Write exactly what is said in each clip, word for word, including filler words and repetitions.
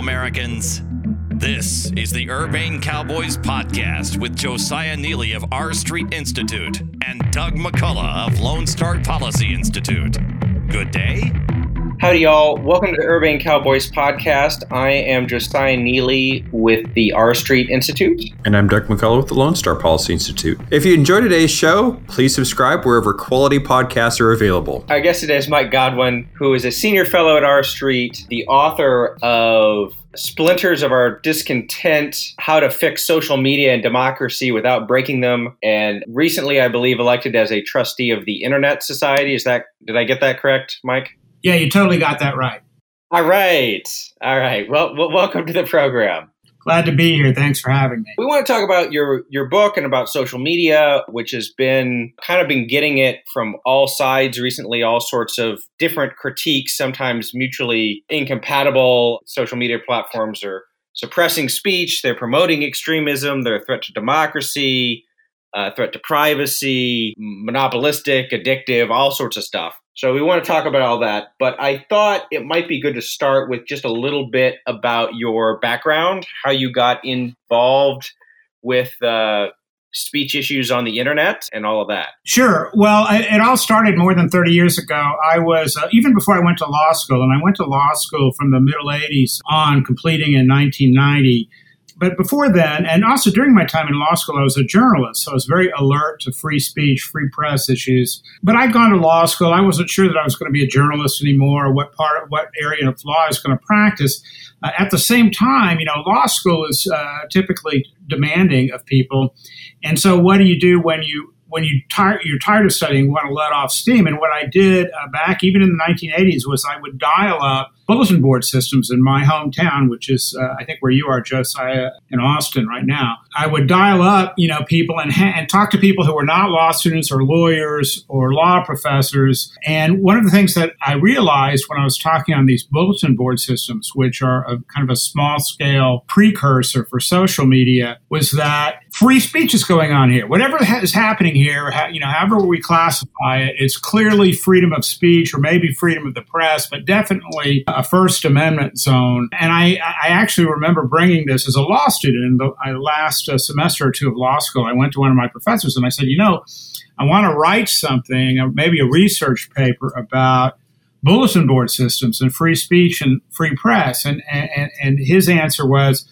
Americans. This is the Urbane Cowboys Podcast with Josiah Neely of R Street Institute and Doug McCullough of Lone Star Policy Institute. Good day. Howdy, y'all. Welcome to the Urbane Cowboys Podcast. I am Josiah Neely with the R Street Institute. And I'm Doug McCullough with the Lone Star Policy Institute. If you enjoyed today's show, please subscribe wherever quality podcasts are available. Our guest today is Mike Godwin, who is a senior fellow at R Street, the author of Splinters of Our Discontent, How to Fix Social Media and Democracy Without Breaking Them, and recently, I believe, elected as a trustee of the Internet Society. Is that, did I get that correct, Mike? Yeah, you totally got that right. All right. All right. Well, well, welcome to the program. Glad to be here. Thanks for having me. We want to talk about your, your book and about social media, which has been kind of been getting it from all sides recently, all sorts of different critiques, sometimes mutually incompatible. Social media platforms are suppressing speech. They're promoting extremism. They're a threat to democracy, a threat to privacy, monopolistic, addictive, all sorts of stuff. So we want to talk about all that, but I thought it might be good to start with just a little bit about your background, how you got involved with uh, speech issues on the internet and all of that. Sure. Well, it all started more than thirty years ago. I was, uh, even before I went to law school, and I went to law school from the middle eighties on, completing in nineteen ninety. But before then, and also during my time in law school, I was a journalist, so I was very alert to free speech, free press issues. But I'd gone to law school. I wasn't sure that I was going to be a journalist anymore, or what part, what area of law I was going to practice. Uh, at the same time, you know, law school is uh, typically demanding of people. And so what do you do when you when you tire, you're tired of studying, you want to let off steam? And what I did uh, back even in the nineteen eighties was I would dial up bulletin board systems in my hometown, which is, uh, I think, where you are, Josiah, in Austin right now. I would dial up, you know, people and, ha- and talk to people who were not law students or lawyers or law professors. And one of the things that I realized when I was talking on these bulletin board systems, which are a, kind of a small-scale precursor for social media, was that free speech is going on here. Whatever ha- is happening here, ha- you know, however we classify it, it's clearly freedom of speech or maybe freedom of the press, but definitely uh, a First Amendment zone. And I, I actually remember bringing this as a law student in the I last uh, semester or two of law school. I went to one of my professors and I said, you know, I want to write something, maybe a research paper about bulletin board systems and free speech and free press. And, and, and his answer was,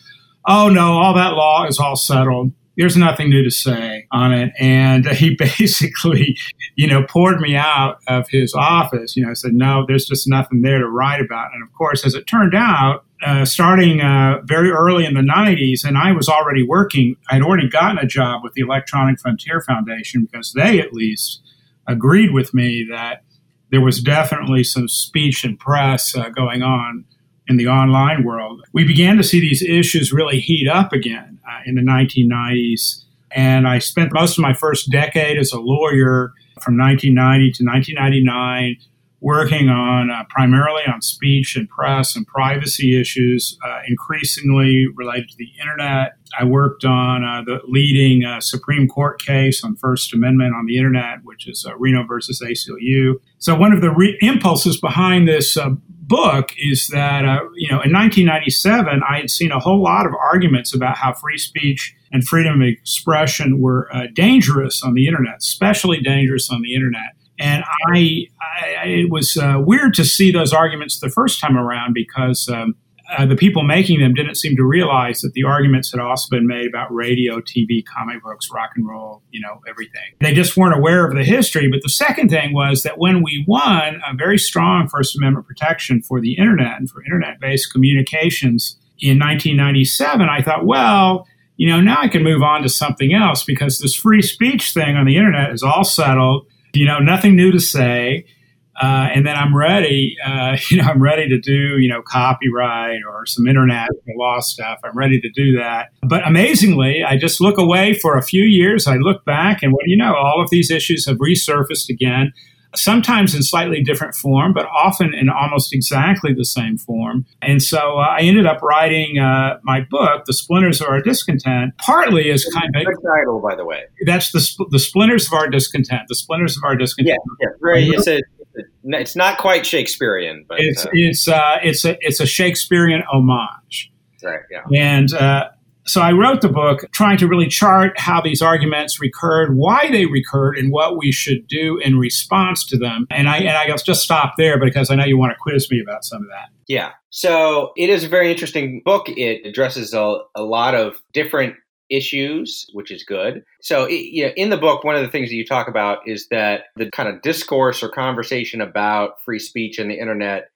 oh, no, all that law is all settled. There's nothing new to say on it. And he basically, you know, poured me out of his office, you know, said, no, there's just nothing there to write about. And of course, as it turned out, uh, starting uh, very early in the nineties, and I was already working, I'd already gotten a job with the Electronic Frontier Foundation because they at least agreed with me that there was definitely some speech and press uh, going on in the online world. We began to see these issues really heat up again uh, in the nineteen nineties. And I spent most of my first decade as a lawyer from nineteen ninety to nineteen ninety-nine working on uh, primarily on speech and press and privacy issues, uh, increasingly related to the internet. I worked on uh, the leading uh, Supreme Court case on First Amendment on the internet, which is uh, Reno versus A C L U. So one of the re- impulses behind this uh, book is that, uh, you know, in nineteen ninety-seven, I had seen a whole lot of arguments about how free speech and freedom of expression were uh, dangerous on the internet, especially dangerous on the internet. And I, I it was uh, weird to see those arguments the first time around because um, uh, the people making them didn't seem to realize that the arguments had also been made about radio, T V, comic books, rock and roll, you know, everything. They just weren't aware of the history. But the second thing was that when we won a very strong First Amendment protection for the internet and for internet-based communications in nineteen ninety-seven, I thought, well, you know, now I can move on to something else because this free speech thing on the internet is all settled. You know, nothing new to say. Uh, and then I'm ready, uh, you know, I'm ready to do, you know, copyright or some international law stuff. I'm ready to do that. But amazingly, I just look away for a few years. I look back and, well, you know, all of these issues have resurfaced again, sometimes in slightly different form, but often in almost exactly the same form. And so uh, I ended up writing uh, my book, The Splinters of Our Discontent, partly as kind of... Good title, by the way. That's the, the Splinters of Our Discontent, The Splinters of Our Discontent. Yeah, yeah. Right. It's a, It's not quite Shakespearean, but it's uh, it's uh, it's a it's a Shakespearean homage. Right. Yeah. And uh, so I wrote the book trying to really chart how these arguments recurred, why they recurred, and what we should do in response to them. And I and I guess just stop there because I know you want to quiz me about some of that. Yeah. So it is a very interesting book. It addresses a, a lot of different issues, which is good. So, it, you know, in the book, one of the things that you talk about is that the kind of discourse or conversation about free speech and the internet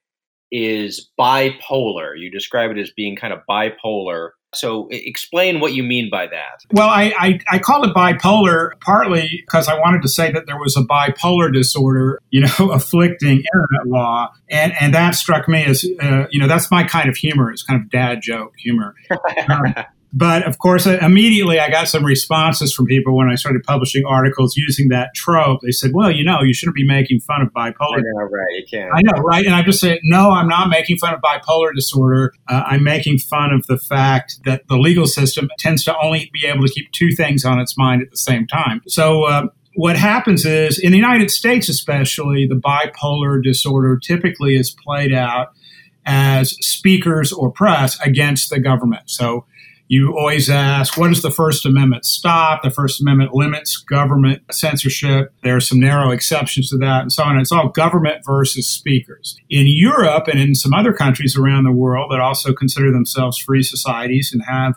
is bipolar. You describe it as being kind of bipolar. So explain what you mean by that. Well, I, I, I call it bipolar partly because I wanted to say that there was a bipolar disorder, you know, afflicting internet law. And and that struck me as, uh, you know, that's my kind of humor. It's kind of dad joke humor. Um, But of course, immediately I got some responses from people when I started publishing articles using that trope. They said, well, you know, you shouldn't be making fun of bipolar. I know, right, you can't. I know, right? And I just said, no, I'm not making fun of bipolar disorder. Uh, I'm making fun of the fact that the legal system tends to only be able to keep two things on its mind at the same time. So uh, what happens is, in the United States especially, the bipolar disorder typically is played out as speakers or press against the government. So you always ask, what does the First Amendment stop? The First Amendment limits government censorship. There are some narrow exceptions to that and so on. It's all government versus speakers. In Europe and in some other countries around the world that also consider themselves free societies and have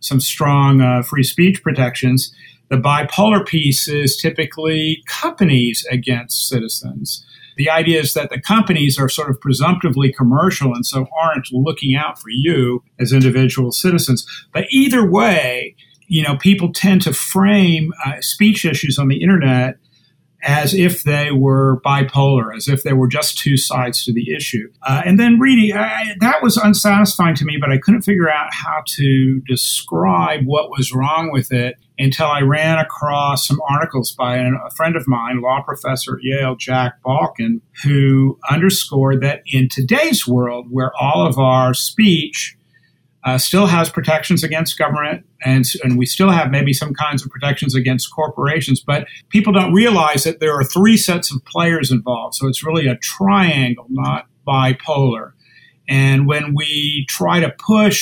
some strong uh, free speech protections, the bipolar piece is typically companies against citizens. The idea is that the companies are sort of presumptively commercial and so aren't looking out for you as individual citizens. But either way, you know, people tend to frame uh, speech issues on the internet as if they were bipolar, as if they were just two sides to the issue. Uh, and then reading, I, that was unsatisfying to me, but I couldn't figure out how to describe what was wrong with it until I ran across some articles by an, a friend of mine, law professor at Yale, Jack Balkin, who underscored that in today's world, where all of our speech uh, still has protections against government, And, and we still have maybe some kinds of protections against corporations, but people don't realize that there are three sets of players involved. So it's really a triangle, not bipolar. And when we try to push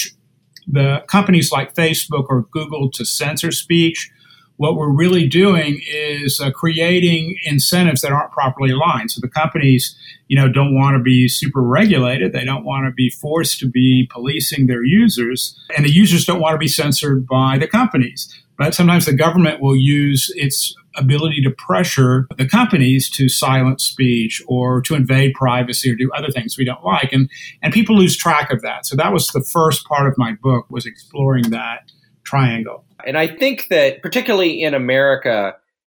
the companies like Facebook or Google to censor speech, what we're really doing is uh, creating incentives that aren't properly aligned. So the companies, you know, don't want to be super regulated. They don't want to be forced to be policing their users. And the users don't want to be censored by the companies. But sometimes the government will use its ability to pressure the companies to silence speech or to invade privacy or do other things we don't like. And, and people lose track of that. So that was the first part of my book, was exploring that triangle. And I think that particularly in America,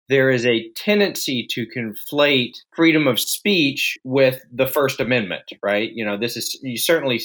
there is a tendency to conflate freedom of speech with the First Amendment, right? You know, this is, you certainly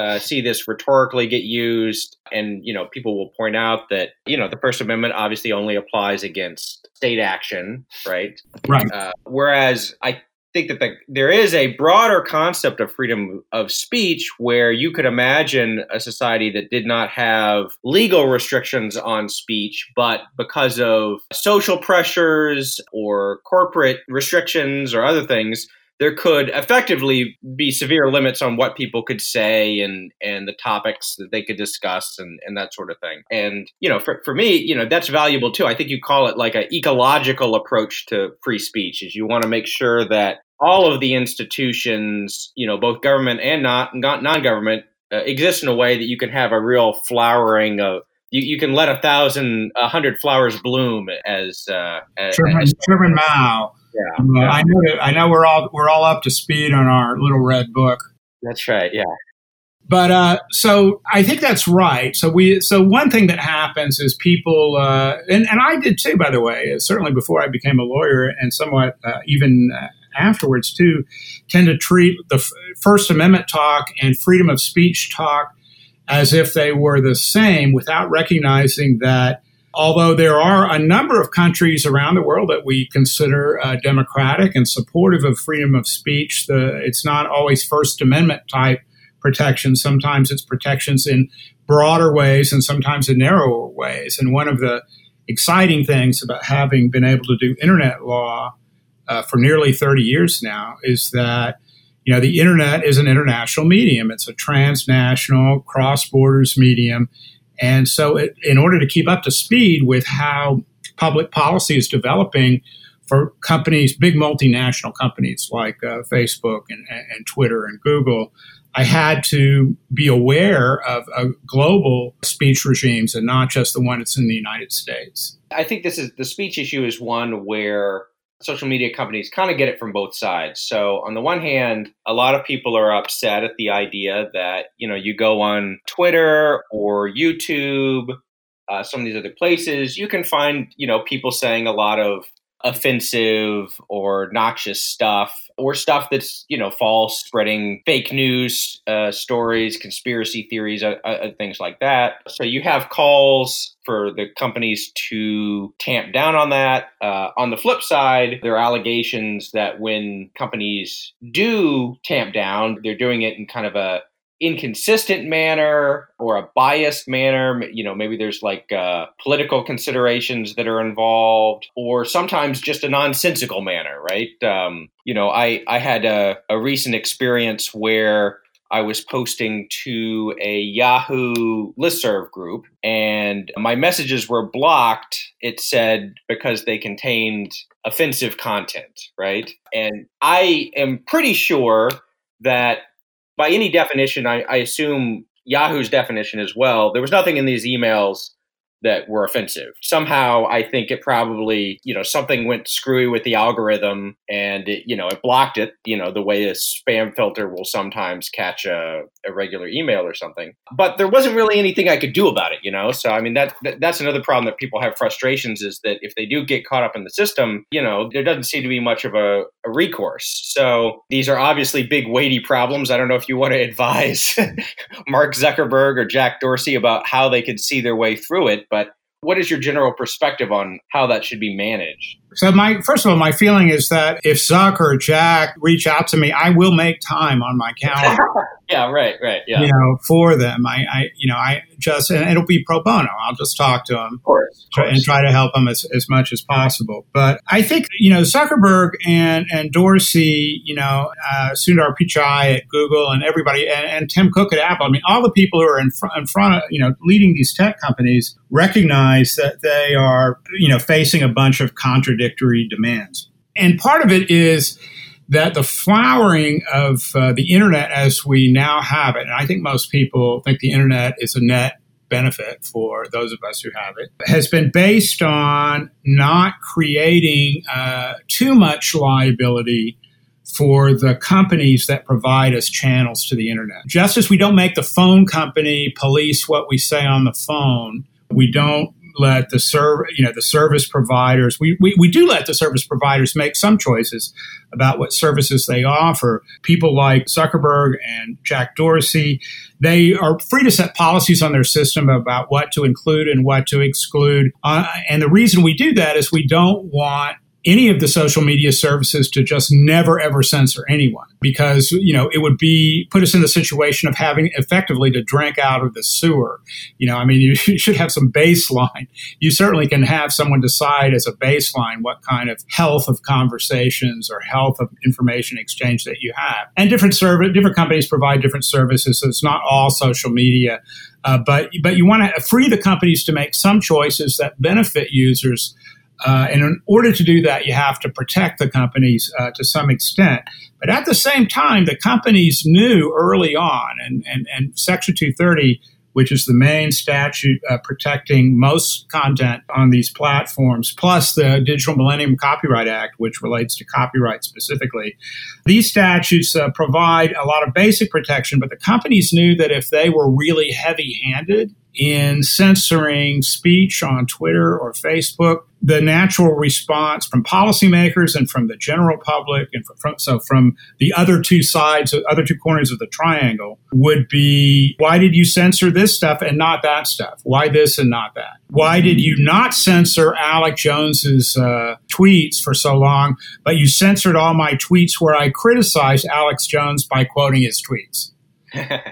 uh, see this rhetorically get used. And, you know, people will point out that, you know, the First Amendment obviously only applies against state action, right? Right. Uh, whereas I think that the, there is a broader concept of freedom of speech where you could imagine a society that did not have legal restrictions on speech, but because of social pressures or corporate restrictions or other things, there could effectively be severe limits on what people could say and, and the topics that they could discuss and, and that sort of thing. And, you know, for, for me, you know, that's valuable too. I think you call it like an ecological approach to free speech, is you want to make sure that all of the institutions, you know, both government and not, not non-government, uh, exist in a way that you can have a real flowering of, You you can let a thousand, a hundred flowers bloom as, uh, as Sherman, as, Sherman Mao. Yeah, uh, yeah. I know. I know. We're all we're all up to speed on our little red book. That's right. Yeah. But uh, so I think that's right. So we so one thing that happens is people uh, and and I did too, by the way, certainly before I became a lawyer, and somewhat uh, even uh, afterwards too, tend to treat the First Amendment talk and freedom of speech talk as if they were the same, without recognizing that although there are a number of countries around the world that we consider uh, democratic and supportive of freedom of speech, the, it's not always First Amendment type protections. Sometimes it's protections in broader ways and sometimes in narrower ways. And one of the exciting things about having been able to do internet law uh, for nearly thirty years now is that, you know, the Internet is an international medium. It's a transnational, cross-borders medium. And so it, in order to keep up to speed with how public policy is developing for companies, big multinational companies like uh, Facebook and, and Twitter and Google, I had to be aware of uh, global speech regimes and not just the one that's in the United States. I think this is the speech issue is one where social media companies kind of get it from both sides. So on the one hand, a lot of people are upset at the idea that, you know, you go on Twitter or YouTube, uh, some of these other places, you can find, you know, people saying a lot of offensive or noxious stuff, or stuff that's, you know, false, spreading fake news, uh, stories, conspiracy theories, uh, uh, things like that. So you have calls for the companies to tamp down on that. Uh, on the flip side, there are allegations that when companies do tamp down, they're doing it in kind of a inconsistent manner or a biased manner. You know, maybe there's like uh, political considerations that are involved, or sometimes just a nonsensical manner, right? Um, you know, I, I had a, a recent experience where I was posting to a Yahoo listserv group and my messages were blocked, it said, because they contained offensive content, right? And I am pretty sure that by any definition, I, I assume Yahoo's definition as well, there was nothing in these emails that were offensive. Somehow, I think it probably, you know, something went screwy with the algorithm and, it, you know, it blocked it, you know, the way a spam filter will sometimes catch a, a regular email or something. But there wasn't really anything I could do about it, you know? So, I mean, that, that that's another problem that people have frustrations is that if they do get caught up in the system, you know, there doesn't seem to be much of a, a recourse. So these are obviously big, weighty problems. I don't know if you want to advise Mark Zuckerberg or Jack Dorsey about how they could see their way through it. But what is your general perspective on how that should be managed? So my first of all, my feeling is that if Zuck or Jack reach out to me, I will make time on my calendar. yeah, right, right. Yeah. You know, for them. I, I you know, I just, and it'll be pro bono. I'll just talk to them of course, of course. and try to help them as, as much as possible. But I think, you know, Zuckerberg and, and Dorsey, you know, uh, Sundar Pichai at Google and everybody, and, and Tim Cook at Apple, I mean, all the people who are in, fr- in front of, you know, leading these tech companies recognize that they are, you know, facing a bunch of contradictions. Contradictory demands. And part of it is that the flowering of uh, the Internet as we now have it, and I think most people think the Internet is a net benefit for those of us who have it, has been based on not creating uh, too much liability for the companies that provide us channels to the Internet. Just as we don't make the phone company police what we say on the phone, we don't let the serv- you know, the service providers, we, we, we do let the service providers make some choices about what services they offer. People like Zuckerberg and Jack Dorsey, they are free to set policies on their system about what to include and what to exclude. Uh, and the reason we do that is we don't want any of the social media services to just never, ever censor anyone, because, you know, it would be put us in the situation of having effectively to drink out of the sewer. You know, I mean, you should have some baseline. You certainly can have someone decide as a baseline what kind of health of conversations or health of information exchange that you have. And different service, different companies provide different services. So it's not all social media. Uh, but but you want to free the companies to make some choices that benefit users. Uh, and in order to do that, you have to protect the companies uh, to some extent. But at the same time, the companies knew early on, and, and, and Section two thirty, which is the main statute uh, protecting most content on these platforms, plus the Digital Millennium Copyright Act, which relates to copyright specifically. These statutes uh, provide a lot of basic protection, but the companies knew that if they were really heavy-handed in censoring speech on Twitter or Facebook, the natural response from policymakers and from the general public, and from, so from the other two sides, other two corners of the triangle, would be, why did you censor this stuff and not that stuff? Why this and not that? Why did you not censor Alec Jones's uh, tweets for so long, but you censored all my tweets where I criticized Alex Jones by quoting his tweets? Right.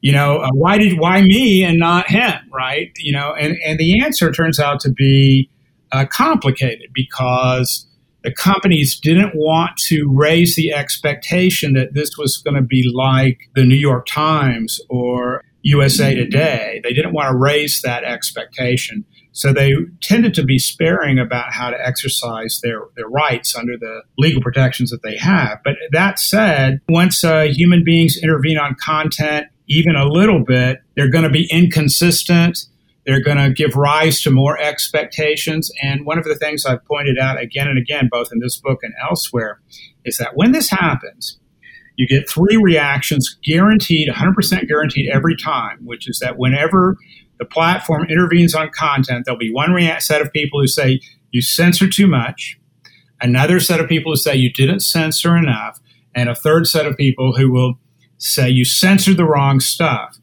You know, uh, why did why me and not him, right? You know, and, and the answer turns out to be uh, complicated because the companies didn't want to raise the expectation that this was going to be like the New York Times or U S A Today. They didn't want to raise that expectation. So they tended to be sparing about how to exercise their, their rights under the legal protections that they have. But that said, once uh, human beings intervene on content, even a little bit, they're going to be inconsistent. They're going to give rise to more expectations. And one of the things I've pointed out again and again, both in this book and elsewhere, is that when this happens, you get three reactions guaranteed, one hundred percent guaranteed every time, which is that whenever the platform intervenes on content, there'll be one rea- set of people who say you censor too much, another set of people who say you didn't censor enough, and a third set of people who will say you censored the wrong stuff.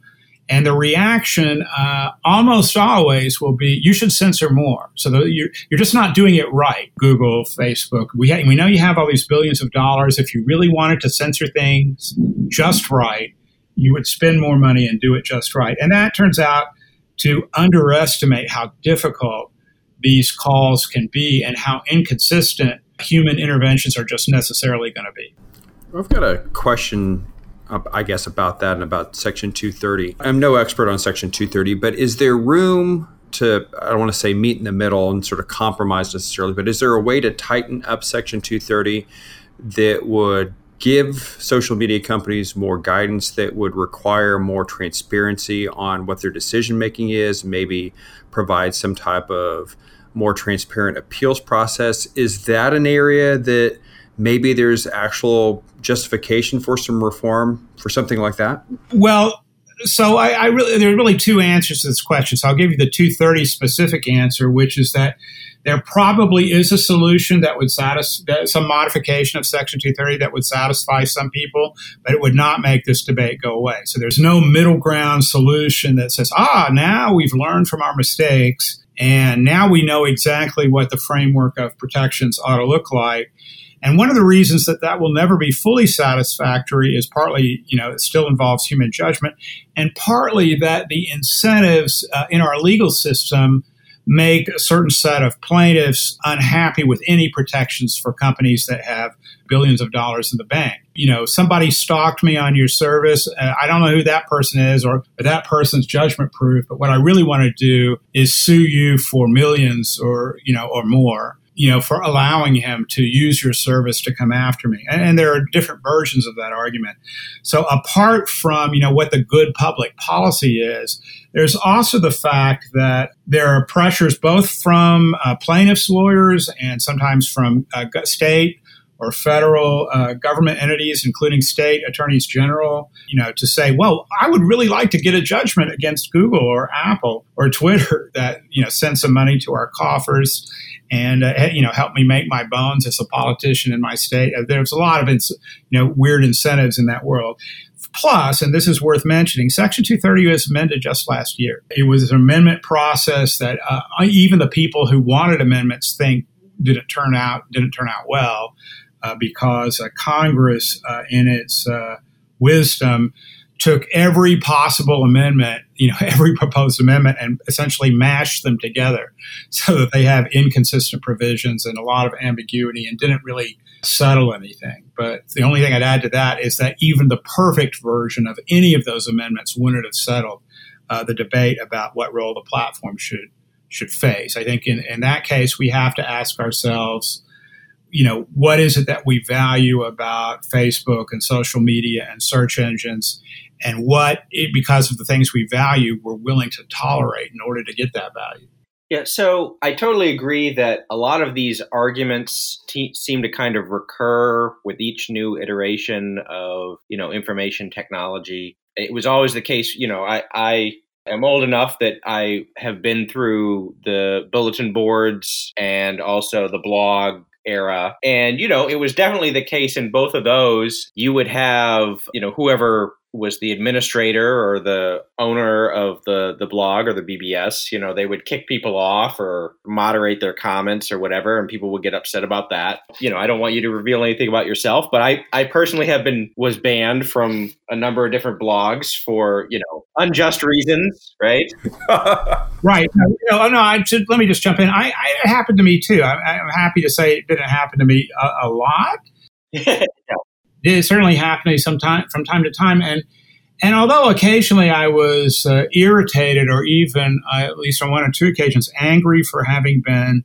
And the reaction uh, almost always will be, you should censor more. So the, you're, you're just not doing it right, Google, Facebook. We, ha- we know you have all these billions of dollars. If you really wanted to censor things just right, you would spend more money and do it just right. And that turns out to underestimate how difficult these calls can be and how inconsistent human interventions are just necessarily going to be. I've got a question, I guess, about that and about Section two thirty. I'm no expert on Section two thirty, but is there room to, I don't want to say meet in the middle and sort of compromise necessarily, but is there a way to tighten up Section two thirty that would give social media companies more guidance, that would require more transparency on what their decision-making is, maybe provide some type of more transparent appeals process? Is that an area that maybe there's actual justification for some reform for something like that? Well, so I, I really, there are really two answers to this question. So I'll give you the two thirty specific answer, which is that there probably is a solution that would satisfy some modification of Section two thirty that would satisfy some people, but it would not make this debate go away. So there's no middle ground solution that says, ah, now we've learned from our mistakes, and now we know exactly what the framework of protections ought to look like. And one of the reasons that that will never be fully satisfactory is partly, you know, it still involves human judgment, and partly that the incentives uh, in our legal system make a certain set of plaintiffs unhappy with any protections for companies that have billions of dollars in the bank. You know, somebody stalked me on your service. Uh, I don't know who that person is or that person's judgment proof, but what I really want to do is sue you for millions or, you know, or more, you know, for allowing him to use your service to come after me. And, and there are different versions of that argument. So apart from, you know, what the good public policy is, there's also the fact that there are pressures both from uh, plaintiffs' lawyers and sometimes from uh, state or federal uh, government entities, including state attorneys general, you know, to say, well, I would really like to get a judgment against Google or Apple or Twitter that, you know, send some money to our coffers and, uh, you know, help me make my bones as a politician in my state. There's a lot of, ins- you know, weird incentives in that world. Plus, and this is worth mentioning, Section two thirty was amended just last year. It was an amendment process that uh, even the people who wanted amendments think didn't turn out, didn't turn out well. Uh, because uh, Congress, uh, in its uh, wisdom, took every possible amendment, you know, every proposed amendment, and essentially mashed them together so that they have inconsistent provisions and a lot of ambiguity and didn't really settle anything. But the only thing I'd add to that is that even the perfect version of any of those amendments wouldn't have settled uh, the debate about what role the platform should should face. I think in, in that case, we have to ask ourselves, you know, what is it that we value about Facebook and social media and search engines, and what, it, because of the things we value, we're willing to tolerate in order to get that value? Yeah, so I totally agree that a lot of these arguments te- seem to kind of recur with each new iteration of, you know, information technology. It was always the case, you know, I... I I'm old enough that I have been through the bulletin boards and also the blog era. And, you know, it was definitely the case in both of those. You would have, you know, whoever was the administrator or the owner of the, the blog or the B B S, you know, they would kick people off or moderate their comments or whatever, and people would get upset about that. You know, I don't want you to reveal anything about yourself, but I, I personally have been, was banned from a number of different blogs for, you know, unjust reasons, right? Right. No, no, no I should, let me just jump in. I, I it happened to me too. I, I'm happy to say it didn't happen to me a, a lot. Yeah. It's certainly happening sometime, from time to time. And and although occasionally I was uh, irritated or even, uh, at least on one or two occasions, angry for having been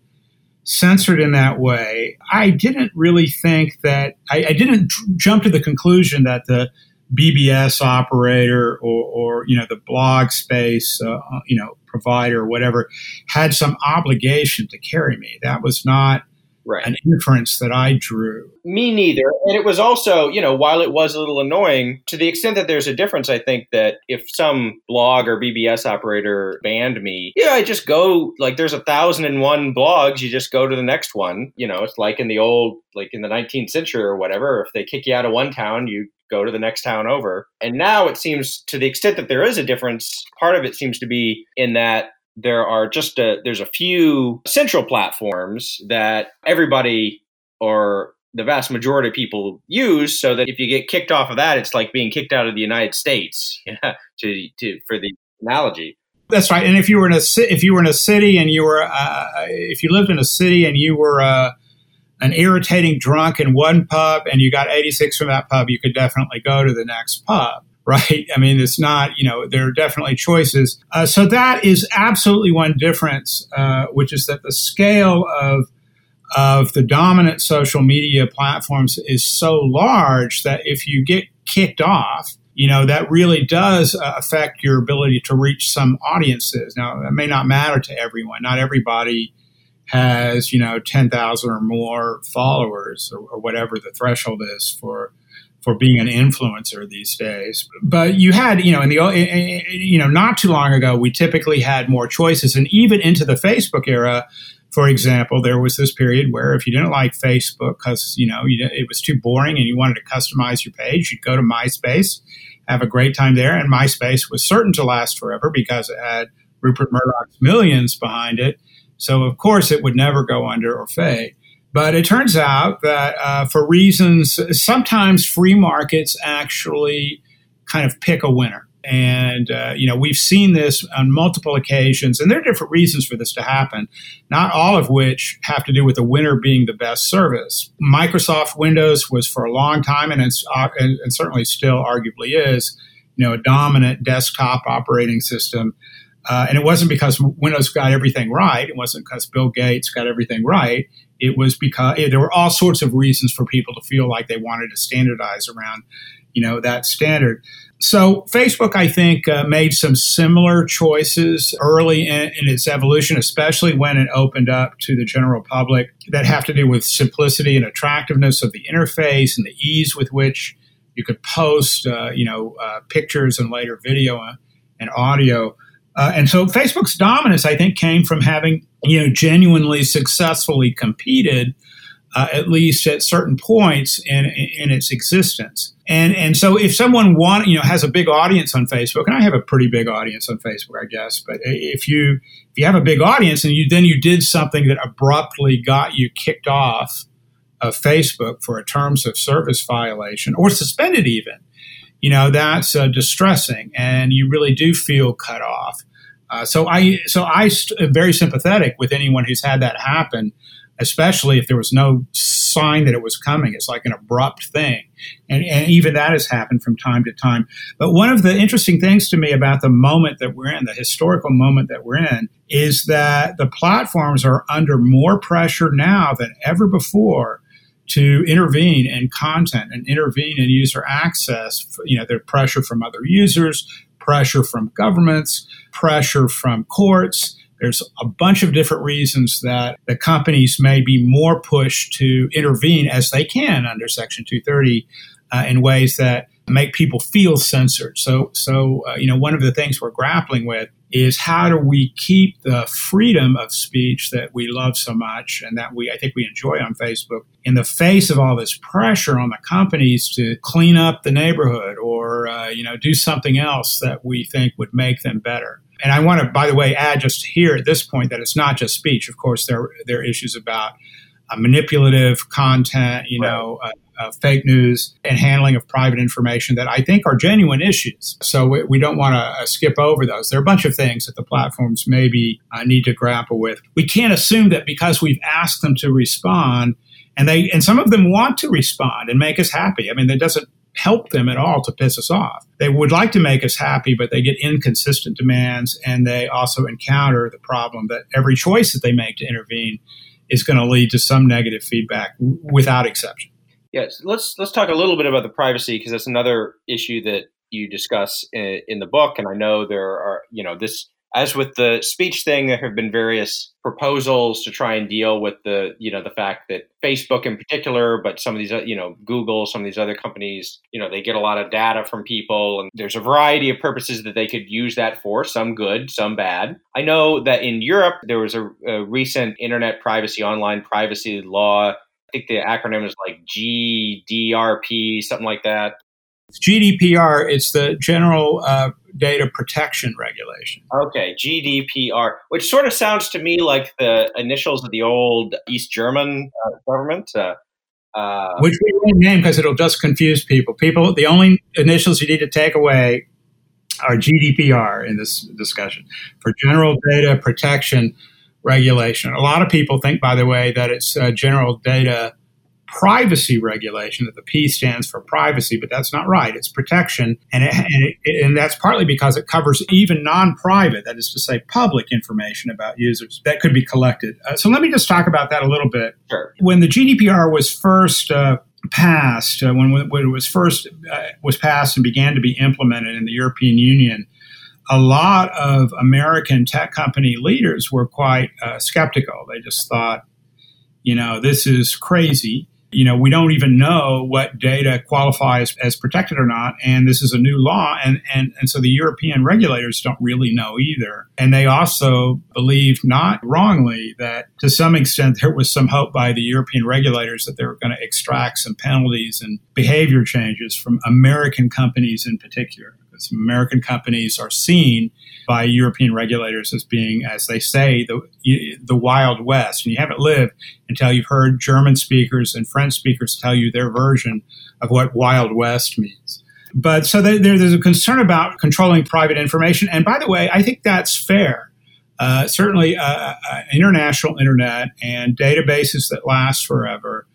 censored in that way, I didn't really think that, I, I didn't jump to the conclusion that the B B S operator or, or you know, the blog space, uh, you know, provider or whatever, had some obligation to carry me. That was not Right. an inference that I drew. Me neither. And it was also, you know, while it was a little annoying, to the extent that there's a difference, I think that if some blog or B B S operator banned me, yeah, I just go, like there's a thousand and one blogs, you just go to the next one. You know, it's like in the old, like in the nineteenth century or whatever, if they kick you out of one town, you go to the next town over. And now it seems, to the extent that there is a difference, part of it seems to be in that there are just a, there's a few central platforms that everybody or the vast majority of people use, so that if you get kicked off of that, it's like being kicked out of the United States. Yeah, to to for the analogy. That's right. And if you were in a if you were in a city and you were uh, if you lived in a city and you were uh, an irritating drunk in one pub and you got eighty-six from that pub, you could definitely go to the next pub. Right. I mean, it's not, you know, there are definitely choices. Uh, so that is absolutely one difference, uh, which is that the scale of of the dominant social media platforms is so large that if you get kicked off, you know, that really does uh, affect your ability to reach some audiences. Now, it may not matter to everyone. Not everybody has, you know, ten thousand or more followers or, or whatever the threshold is for for being an influencer these days. But you had, you know, in the, you know, not too long ago, we typically had more choices. And even into the Facebook era, for example, there was this period where if you didn't like Facebook because, you know, you, it was too boring and you wanted to customize your page, you'd go to MySpace, have a great time there. And MySpace was certain to last forever because it had Rupert Murdoch's millions behind it. So, of course, it would never go under or fade. But it turns out that uh, for reasons, sometimes free markets actually kind of pick a winner. And, uh, you know, we've seen this on multiple occasions. And there are different reasons for this to happen, not all of which have to do with the winner being the best service. Microsoft Windows was for a long time, and it's uh, and, and certainly still arguably is, you know, a dominant desktop operating system. Uh, and it wasn't because Windows got everything right. It wasn't because Bill Gates got everything right. It was because it, there were all sorts of reasons for people to feel like they wanted to standardize around, you know, that standard. So Facebook, I think, uh, made some similar choices early in, in its evolution, especially when it opened up to the general public, that have to do with simplicity and attractiveness of the interface and the ease with which you could post, uh, you know, uh, pictures and later video and audio. Uh, and so Facebook's dominance, I think, came from having, you know, genuinely successfully competed, uh, at least at certain points in, in its existence. And and so if someone want, you know, has a big audience on Facebook, and I have a pretty big audience on Facebook, I guess, but if you if you have a big audience and you then you did something that abruptly got you kicked off of Facebook for a terms of service violation or suspended even, you know, that's uh, distressing, and you really do feel cut off. Uh, so I, so I st- am very sympathetic with anyone who's had that happen, especially if there was no sign that it was coming. It's like an abrupt thing, and, and even that has happened from time to time. But one of the interesting things to me about the moment that we're in, the historical moment that we're in, is that the platforms are under more pressure now than ever before to intervene in content and intervene in user access. You know, there's pressure from other users, pressure from governments, pressure from courts. There's a bunch of different reasons that the companies may be more pushed to intervene as they can under Section two thirty uh, in ways that make people feel censored. So, so uh, you know, one of the things we're grappling with is how do we keep the freedom of speech that we love so much and that we, I think we enjoy on Facebook in the face of all this pressure on the companies to clean up the neighborhood or, uh, you know, do something else that we think would make them better. And I want to, by the way, add just here at this point that it's not just speech. Of course, there, there are issues about uh, manipulative content, you know, uh, uh, fake news and handling of private information that I think are genuine issues. So we, we don't want to uh, skip over those. There are a bunch of things that the platforms maybe uh, need to grapple with. We can't assume that because we've asked them to respond, and they and some of them want to respond and make us happy. I mean, that doesn't help them at all to piss us off. They would like to make us happy, but they get inconsistent demands, and they also encounter the problem that every choice that they make to intervene is going to lead to some negative feedback w- without exception. Yes. Let's let's talk a little bit about the privacy, because that's another issue that you discuss in, in the book. And I know there are, you know, this, as with the speech thing, there have been various proposals to try and deal with the, you know, the fact that Facebook in particular, but some of these, you know, Google, some of these other companies, you know, they get a lot of data from people, and there's a variety of purposes that they could use that for, some good, some bad. I know that in Europe, there was a, a recent internet privacy, online privacy law. I think the acronym is like G D R P, something like that. G D P R, it's the General uh, Data Protection Regulation. Okay, G D P R, which sort of sounds to me like the initials of the old East German uh, government. Uh, uh, which we won't name because it'll just confuse people. People, the only initials you need to take away are G D P R in this discussion, for General Data Protection Regulation. A lot of people think, by the way, that it's uh, General Data Privacy Regulation, that the P stands for privacy, but that's not right. It's protection. And it, and, it, and that's partly because it covers even non-private, that is to say public information about users that could be collected. Uh, so let me just talk about that a little bit. Sure. When the G D P R was first uh, passed, uh, when, when it was first uh, was passed and began to be implemented in the European Union, a lot of American tech company leaders were quite uh, skeptical. They just thought, you know, this is crazy. You know, we don't even know what data qualifies as protected or not. And this is a new law. And, and, and so the European regulators don't really know either. And they also believed, not wrongly, that to some extent there was some hope by the European regulators that they were going to extract some penalties and behavior changes from American companies in particular. Because American companies are seen by European regulators as being, as they say, the the Wild West. And you haven't lived until you've heard German speakers and French speakers tell you their version of what Wild West means. But so there, there's a concern about controlling private information. And by the way, I think that's fair. Uh, certainly, uh, international internet and databases that last forever,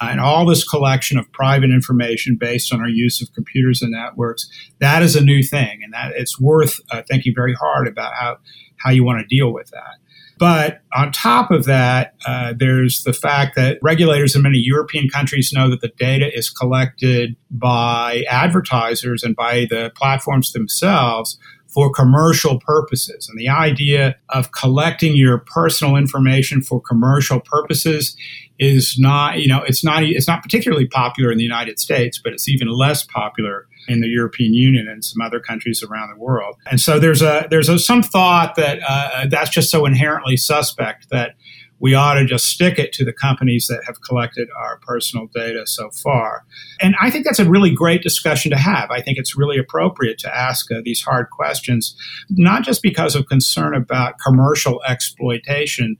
Uh, and all this collection of private information based on our use of computers and networks, that is a new thing. And that it's worth uh, thinking very hard about how, how you want to deal with that. But on top of that, uh, there's the fact that regulators in many European countries know that the data is collected by advertisers and by the platforms themselves for commercial purposes. And the idea of collecting your personal information for commercial purposes is not, you know, it's not, it's not particularly popular in the United States, but it's even less popular in the European Union and some other countries around the world. And so there's a, there's a, some thought that uh, that's just so inherently suspect that we ought to just stick it to the companies that have collected our personal data so far. And I think that's a really great discussion to have. I think it's really appropriate to ask uh, these hard questions, not just because of concern about commercial exploitation,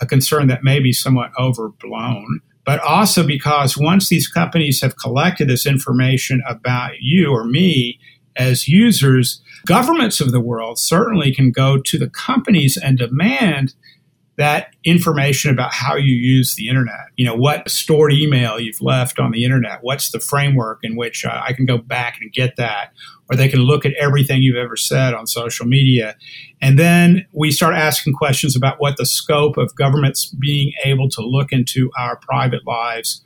a concern that may be somewhat overblown, but also because once these companies have collected this information about you or me as users, governments of the world certainly can go to the companies and demand that information about how you use the internet, you know, what stored email you've left on the internet, what's the framework in which uh, I can go back and get that, or they can look at everything you've ever said on social media. And then we start asking questions about what the scope of governments being able to look into our private lives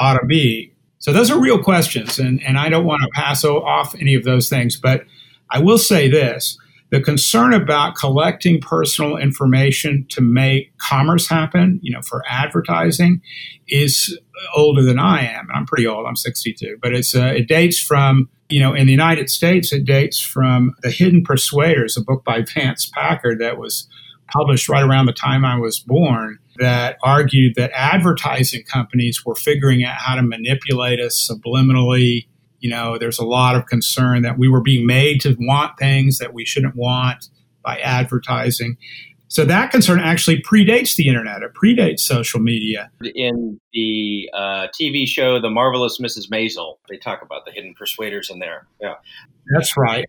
ought to be. So those are real questions, and, and I don't want to pass off any of those things, but I will say this. The concern about collecting personal information to make commerce happen, you know, for advertising, is older than I am. And I'm pretty old. I'm sixty-two. But it's uh, it dates from, You know, in the United States, it dates from The Hidden Persuaders, a book by Vance Packard that was published right around the time I was born, that argued that advertising companies were figuring out how to manipulate us subliminally. You know, there's a lot of concern that we were being made to want things that we shouldn't want by advertising. So that concern actually predates the internet. It predates social media. In the uh, T V show, The Marvelous Missus Maisel, they talk about the hidden persuaders in there. Yeah, that's right.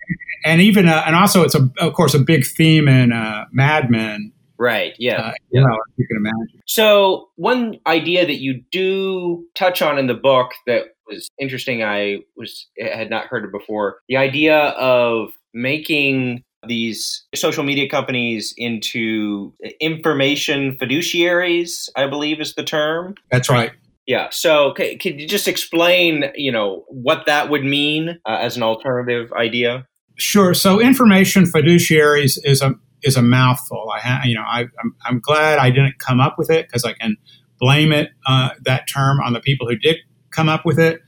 And even uh, and also, it's a, of course a big theme in uh, Mad Men. Right. Yeah. Uh, you know, if you can imagine. So one idea that you do touch on in the book that was interesting, I was had not heard of before, the idea of making these social media companies into information fiduciaries, I believe is the term. That's right. Yeah. So c- could you just explain, you know, what that would mean uh, as an alternative idea? Sure. So information fiduciaries is a is a mouthful. I ha- you know, I, I'm, I'm glad I didn't come up with it, because I can blame it, uh, that term, on the people who did come up with it,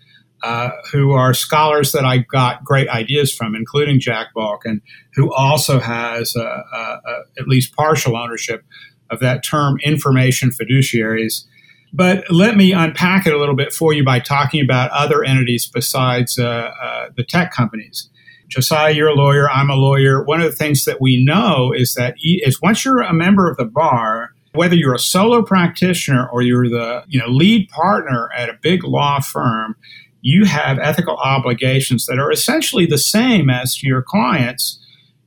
uh, who are scholars that I got great ideas from, including Jack Balkin, who also has a, a, a, at least partial ownership of that term, information fiduciaries. But let me unpack it a little bit for you by talking about other entities besides uh, uh, the tech companies. Josiah, you're a lawyer. I'm a lawyer. One of the things that we know is that is once you're a member of the bar, whether you're a solo practitioner or you're the you know lead partner at a big law firm, you have ethical obligations that are essentially the same as to your clients,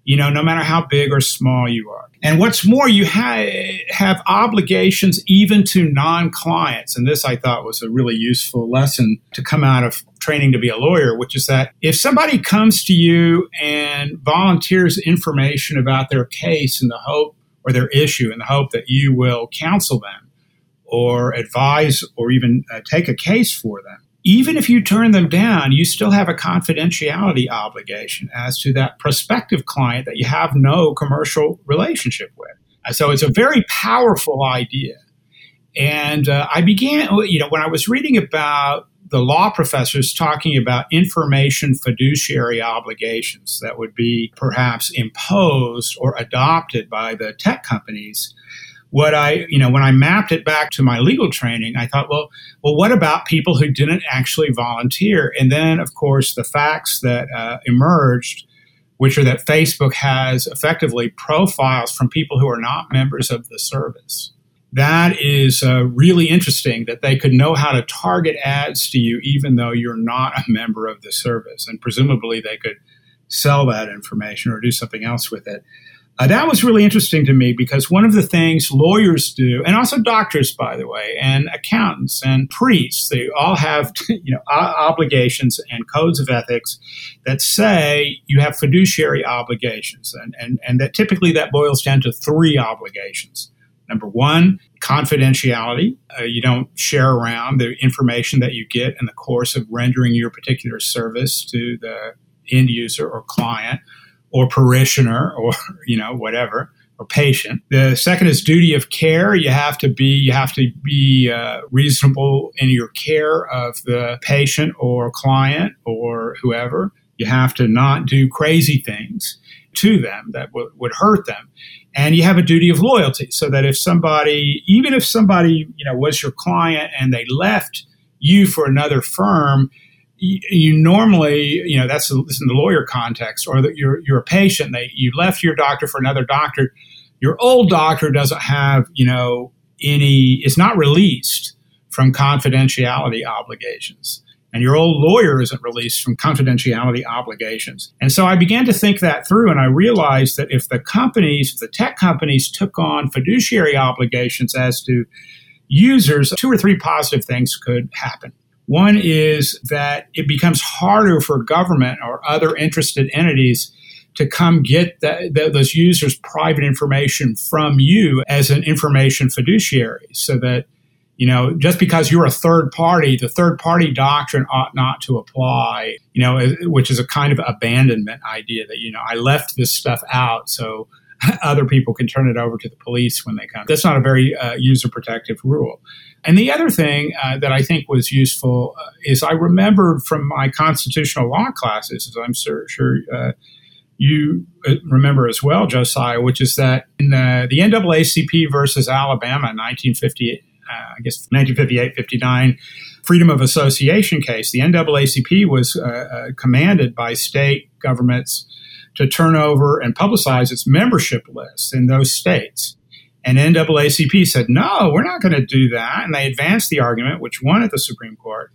you know, no matter how big or small you are. And what's more, you ha- have obligations even to non-clients. And this, I thought, was a really useful lesson to come out of training to be a lawyer, which is that if somebody comes to you and volunteers information about their case in the hope, or their issue in the hope that you will counsel them or advise or even uh, take a case for them, even if you turn them down, you still have a confidentiality obligation as to that prospective client that you have no commercial relationship with. So it's a very powerful idea. And uh, I began, you know, when I was reading about the law professors talking about information fiduciary obligations that would be perhaps imposed or adopted by the tech companies, what I, you know, when I mapped it back to my legal training, I thought, well, well, what about people who didn't actually volunteer? And then, of course, the facts that uh, emerged, which are that Facebook has effectively profiles from people who are not members of the service. That is uh, really interesting, that they could know how to target ads to you even though you're not a member of the service. And presumably they could sell that information or do something else with it. Uh, that was really interesting to me, because one of the things lawyers do, and also doctors, by the way, and accountants and priests, they all have you know obligations and codes of ethics that say you have fiduciary obligations. And, and, and that typically that boils down to three obligations. Number one, confidentiality. Uh, you don't share around the information that you get in the course of rendering your particular service to the end user or client or parishioner or, you know, whatever, or patient. The second is duty of care. You have to be, you have to be uh, reasonable in your care of the patient or client or whoever. You have to not do crazy things to them that w- would hurt them. And you have a duty of loyalty, so that if somebody, even if somebody, you know, was your client and they left you for another firm, you, you normally, you know, that's in the lawyer context, or that you're, you're a patient, they, you left your doctor for another doctor. Your old doctor doesn't have, you know, any, is not released from confidentiality obligations. And your old lawyer isn't released from confidentiality obligations. And so I began to think that through, and I realized that if the companies, the tech companies, took on fiduciary obligations as to users, two or three positive things could happen. One is that it becomes harder for government or other interested entities to come get that, that, those users' private information from you as an information fiduciary, so that You know, just because you're a third party, the third party doctrine ought not to apply, you know, which is a kind of abandonment idea that, you know, I left this stuff out, so other people can turn it over to the police when they come. That's not a very uh, user-protective rule. And the other thing uh, that I think was useful uh, is I remembered from my constitutional law classes, as I'm sure, sure uh, you remember as well, Josiah, which is that in the, the N double A C P versus Alabama in nineteen fifty-eight, Uh, I guess nineteen fifty-eight fifty-nine freedom of association case, the N double A C P was uh, uh, commanded by state governments to turn over and publicize its membership lists in those states. And N double A C P said, no, we're not going to do that. And they advanced the argument, which won at the Supreme Court,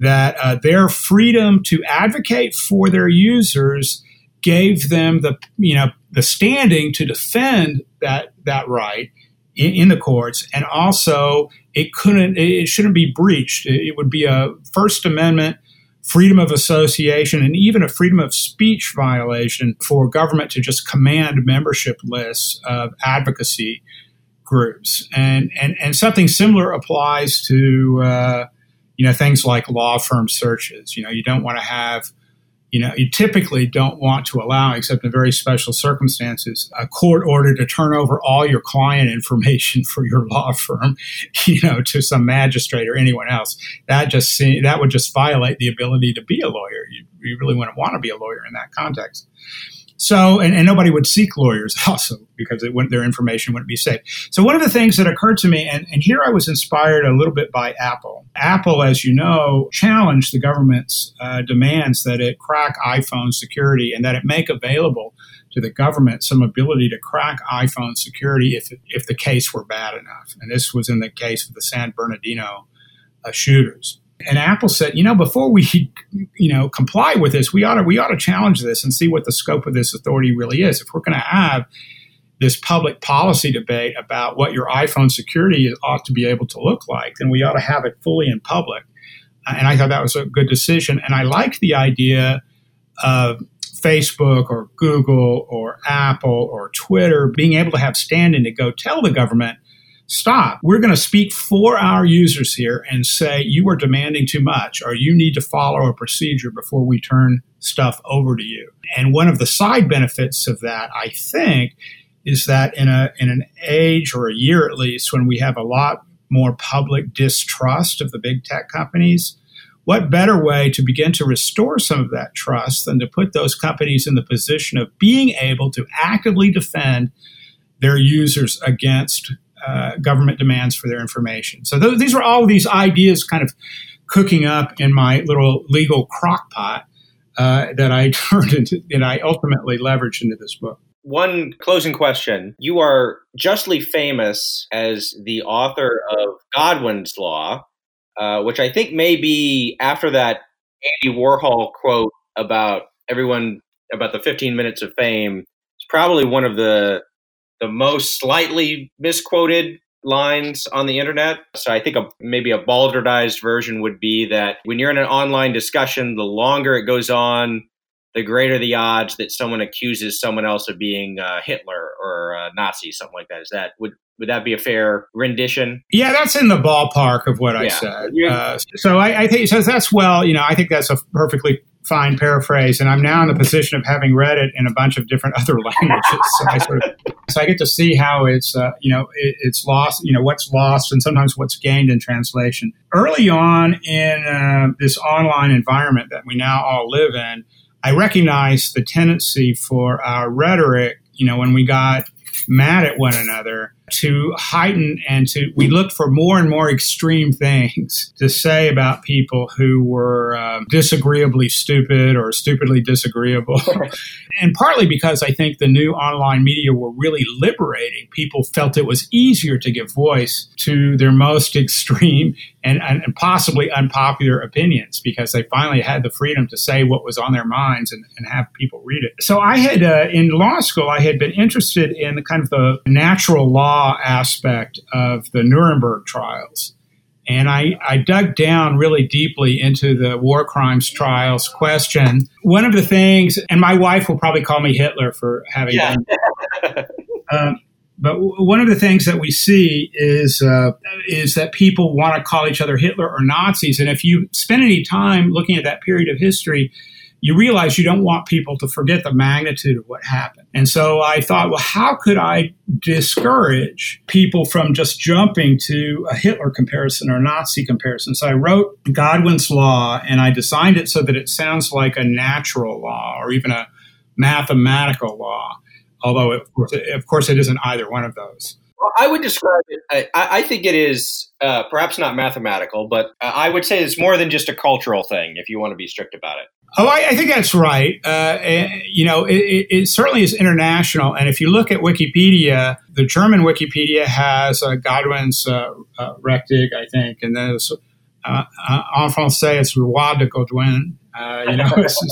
that uh, their freedom to advocate for their users gave them the, you know, the standing to defend that, that right in the courts, and also it couldn't, it shouldn't be breached. It would be a First Amendment freedom of association and even a freedom of speech violation for government to just command membership lists of advocacy groups. And and, and something similar applies to uh, you know things like law firm searches. You know, you don't want to have. You know, you typically don't want to allow, except in very special circumstances, a court order to turn over all your client information for your law firm, you know, to some magistrate or anyone else. That just seem, that would just violate the ability to be a lawyer. You, you really wouldn't want to be a lawyer in that context. So, and, and nobody would seek lawyers also because it wouldn't, their information wouldn't be safe. So one of the things that occurred to me, and, and here I was inspired a little bit by Apple. Apple, as you know, challenged the government's uh, demands that it crack iPhone security and that it make available to the government some ability to crack iPhone security if if the case were bad enough. And this was in the case of the San Bernardino uh, shooters. And Apple said, you know, before we, you know, comply with this, we ought to we ought to challenge this and see what the scope of this authority really is. If we're going to have this public policy debate about what your iPhone security ought to be able to look like, then we ought to have it fully in public. And I thought that was a good decision. And I liked the idea of Facebook or Google or Apple or Twitter being able to have standing to go tell the government, stop. We're going to speak for our users here and say you are demanding too much or you need to follow a procedure before we turn stuff over to you. And one of the side benefits of that, I think, is that in a in an age or a year at least when we have a lot more public distrust of the big tech companies, what better way to begin to restore some of that trust than to put those companies in the position of being able to actively defend their users against Uh, government demands for their information. So those, these were all these ideas kind of cooking up in my little legal crock pot uh, that I turned into, and I ultimately leveraged into this book. One closing question. You are justly famous as the author of Godwin's Law, uh, which I think may be after that Andy Warhol quote about everyone, about the fifteen minutes of fame. It's probably one of the the most slightly misquoted lines on the internet. So I think a, maybe a bastardized version would be that when you're in an online discussion, the longer it goes on, the greater the odds that someone accuses someone else of being uh, Hitler or uh, Nazi, something like that. Is that would would that be a fair rendition? Yeah, that's in the ballpark of what yeah. I said. Yeah. Uh, so I, I think so that's well, you know, I think that's a perfectly fine paraphrase, and I'm now in the position of having read it in a bunch of different other languages. So I sort of, so I get to see how it's, uh, you know, it, it's lost, you know, what's lost, and sometimes what's gained in translation. Early on in uh, this online environment that we now all live in, I recognized the tendency for our rhetoric, you know, when we got mad at one another, to heighten and to we looked for more and more extreme things to say about people who were um, disagreeably stupid or stupidly disagreeable. And partly because I think the new online media were really liberating. People felt it was easier to give voice to their most extreme and, and, and possibly unpopular opinions because they finally had the freedom to say what was on their minds and, and have people read it. So I had, uh, in law school, I had been interested in the kind of the natural law aspect of the Nuremberg trials. And I, I dug down really deeply into the war crimes trials question. One of the things, and my wife will probably call me Hitler for having yeah. done um, but one of the things that we see is uh, is that people want to call each other Hitler or Nazis. And if you spend any time looking at that period of history, you realize you don't want people to forget the magnitude of what happened. And so I thought, well, how could I discourage people from just jumping to a Hitler comparison or Nazi comparison? So I wrote Godwin's Law, and I designed it so that it sounds like a natural law or even a mathematical law, although, of course, it, of course it isn't either one of those. Well, I would describe it, I, I think it is uh, perhaps not mathematical, but I would say it's more than just a cultural thing, if you want to be strict about it. Oh, I, I think that's right. Uh, and, you know, it, it certainly is international. And if you look at Wikipedia, the German Wikipedia has uh, Godwin's uh, uh, Rektig, I think, and then it's, uh, en français, it's Roi de Godwin. Uh, you know, it's,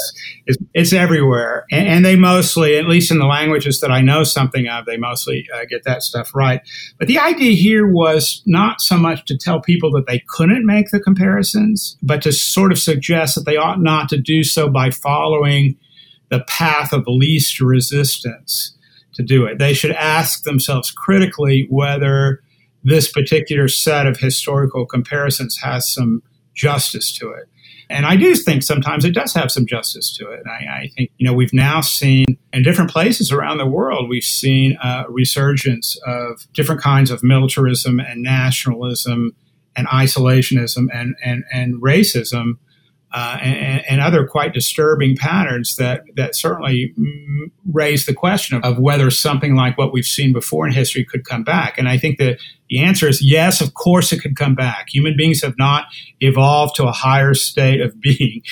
it's, it's everywhere. And, and they mostly, at least in the languages that I know something of, they mostly uh, get that stuff right. But the idea here was not so much to tell people that they couldn't make the comparisons, but to sort of suggest that they ought not to do so by following the path of least resistance to do it. They should ask themselves critically whether this particular set of historical comparisons has some justice to it. And I do think sometimes it does have some justice to it. And I, I think, you know, we've now seen in different places around the world, we've seen a resurgence of different kinds of militarism and nationalism and isolationism and, and, and racism uh, and, and other quite disturbing patterns that, that certainly raise the question of, of whether something like what we've seen before in history could come back. And I think that the answer is yes, of course it could come back. Human beings have not evolved to a higher state of being,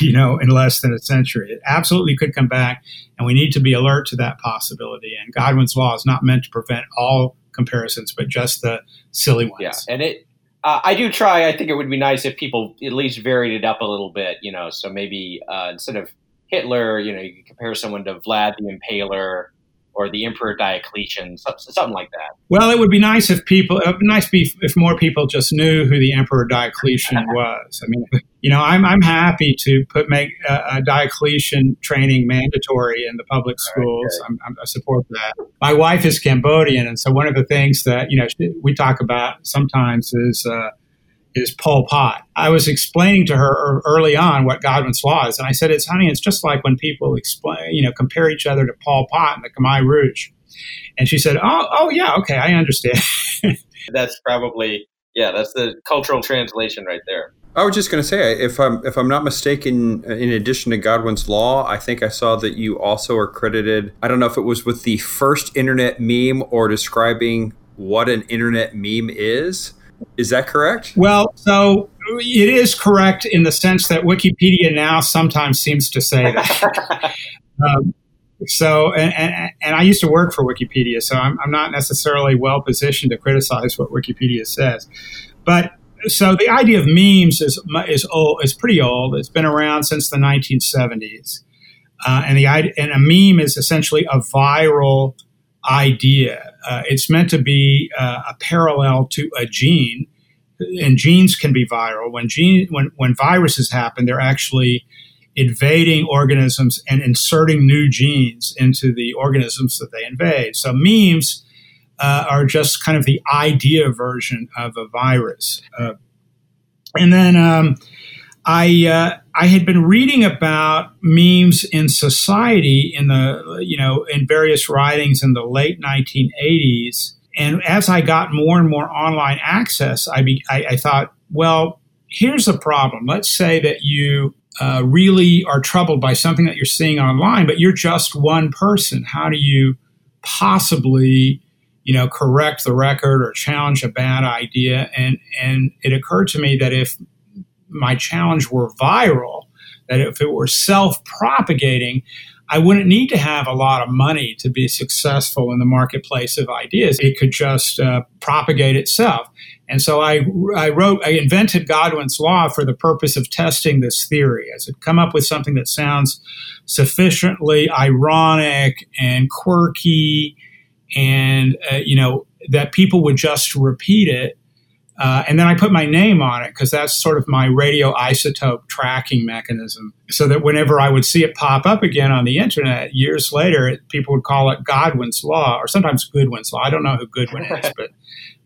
you know, in less than a century. It absolutely could come back, and we need to be alert to that possibility. And Godwin's Law is not meant to prevent all comparisons, but just the silly ones. Yeah, and it, uh, I do try. I think it would be nice if people at least varied it up a little bit, you know, so maybe uh, instead of Hitler, you know, you could compare someone to Vlad the Impaler, or the Emperor Diocletian, something like that. Well, it would be nice if people, it would be nice if more people just knew who the Emperor Diocletian was. I mean, you know, I'm I'm happy to put make uh, a Diocletian training mandatory in the public schools. Right, I'm, I'm, I support that. My wife is Cambodian, and so one of the things that you know we talk about sometimes is uh, is Pol Pot. I was explaining to her early on what Godwin's Law is, and I said, "It's honey, it's just like when people explain, you know, compare each other to Pol Pot and the Khmer Rouge." And she said, "Oh, oh yeah, okay, I understand." That's probably yeah, that's the cultural translation right there. I was just going to say, if I'm if I'm not mistaken, in addition to Godwin's Law, I think I saw that you also are credited. I don't know if it was with the first internet meme or describing what an internet meme is. Is that correct? Well, so it is correct in the sense that Wikipedia now sometimes seems to say that. um, so, and, and, and I used to work for Wikipedia, so I'm, I'm not necessarily well positioned to criticize what Wikipedia says. But so the idea of memes is is old. It's pretty old. It's been around since the nineteen seventies, uh, and the and a meme is essentially a viral idea. Uh, it's meant to be uh, a parallel to a gene, and genes can be viral. When gene, when when viruses happen, they're actually invading organisms and inserting new genes into the organisms that they invade. So memes uh, are just kind of the idea version of a virus. Uh, and then um, I uh, I had been reading about memes in society in the, you know, in various writings in the late nineteen eighties. And as I got more and more online access, I, be, I, I thought, well, here's the problem. Let's say that you uh, really are troubled by something that you're seeing online, but you're just one person. How do you possibly, you know, correct the record or challenge a bad idea? And, and it occurred to me that if my challenge were viral, that if it were self-propagating, I wouldn't need to have a lot of money to be successful in the marketplace of ideas. It could just uh, propagate itself. And so I, I wrote, I invented Godwin's Law for the purpose of testing this theory. I said, come up with something that sounds sufficiently ironic and quirky and, uh, you know, that people would just repeat it Uh, and then I put my name on it because that's sort of my radioisotope tracking mechanism, so that whenever I would see it pop up again on the Internet years later, it, people would call it Godwin's Law, or sometimes Goodwin's Law. I don't know who Goodwin is, but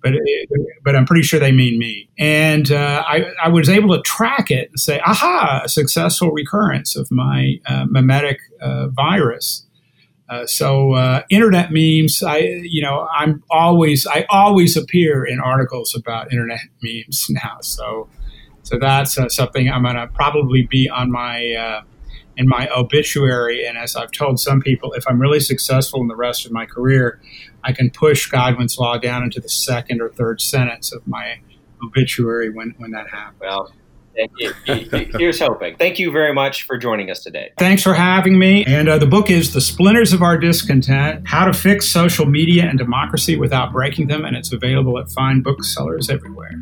but it, but I'm pretty sure they mean me. And uh, I, I was able to track it and say, aha, a successful recurrence of my uh, mimetic uh, virus. Uh, so uh, internet memes, I you know, I'm always I always appear in articles about internet memes now. So so that's uh, something I'm going to probably be on my uh, in my obituary. And as I've told some people, if I'm really successful in the rest of my career, I can push Godwin's Law down into the second or third sentence of my obituary when, when that happens. Well, here's hoping. Thank you very much for joining us today. Thanks for having me. And uh, the book is The Splinters of Our Discontent, How to Fix Social Media and Democracy Without Breaking Them. And it's available at fine booksellers everywhere.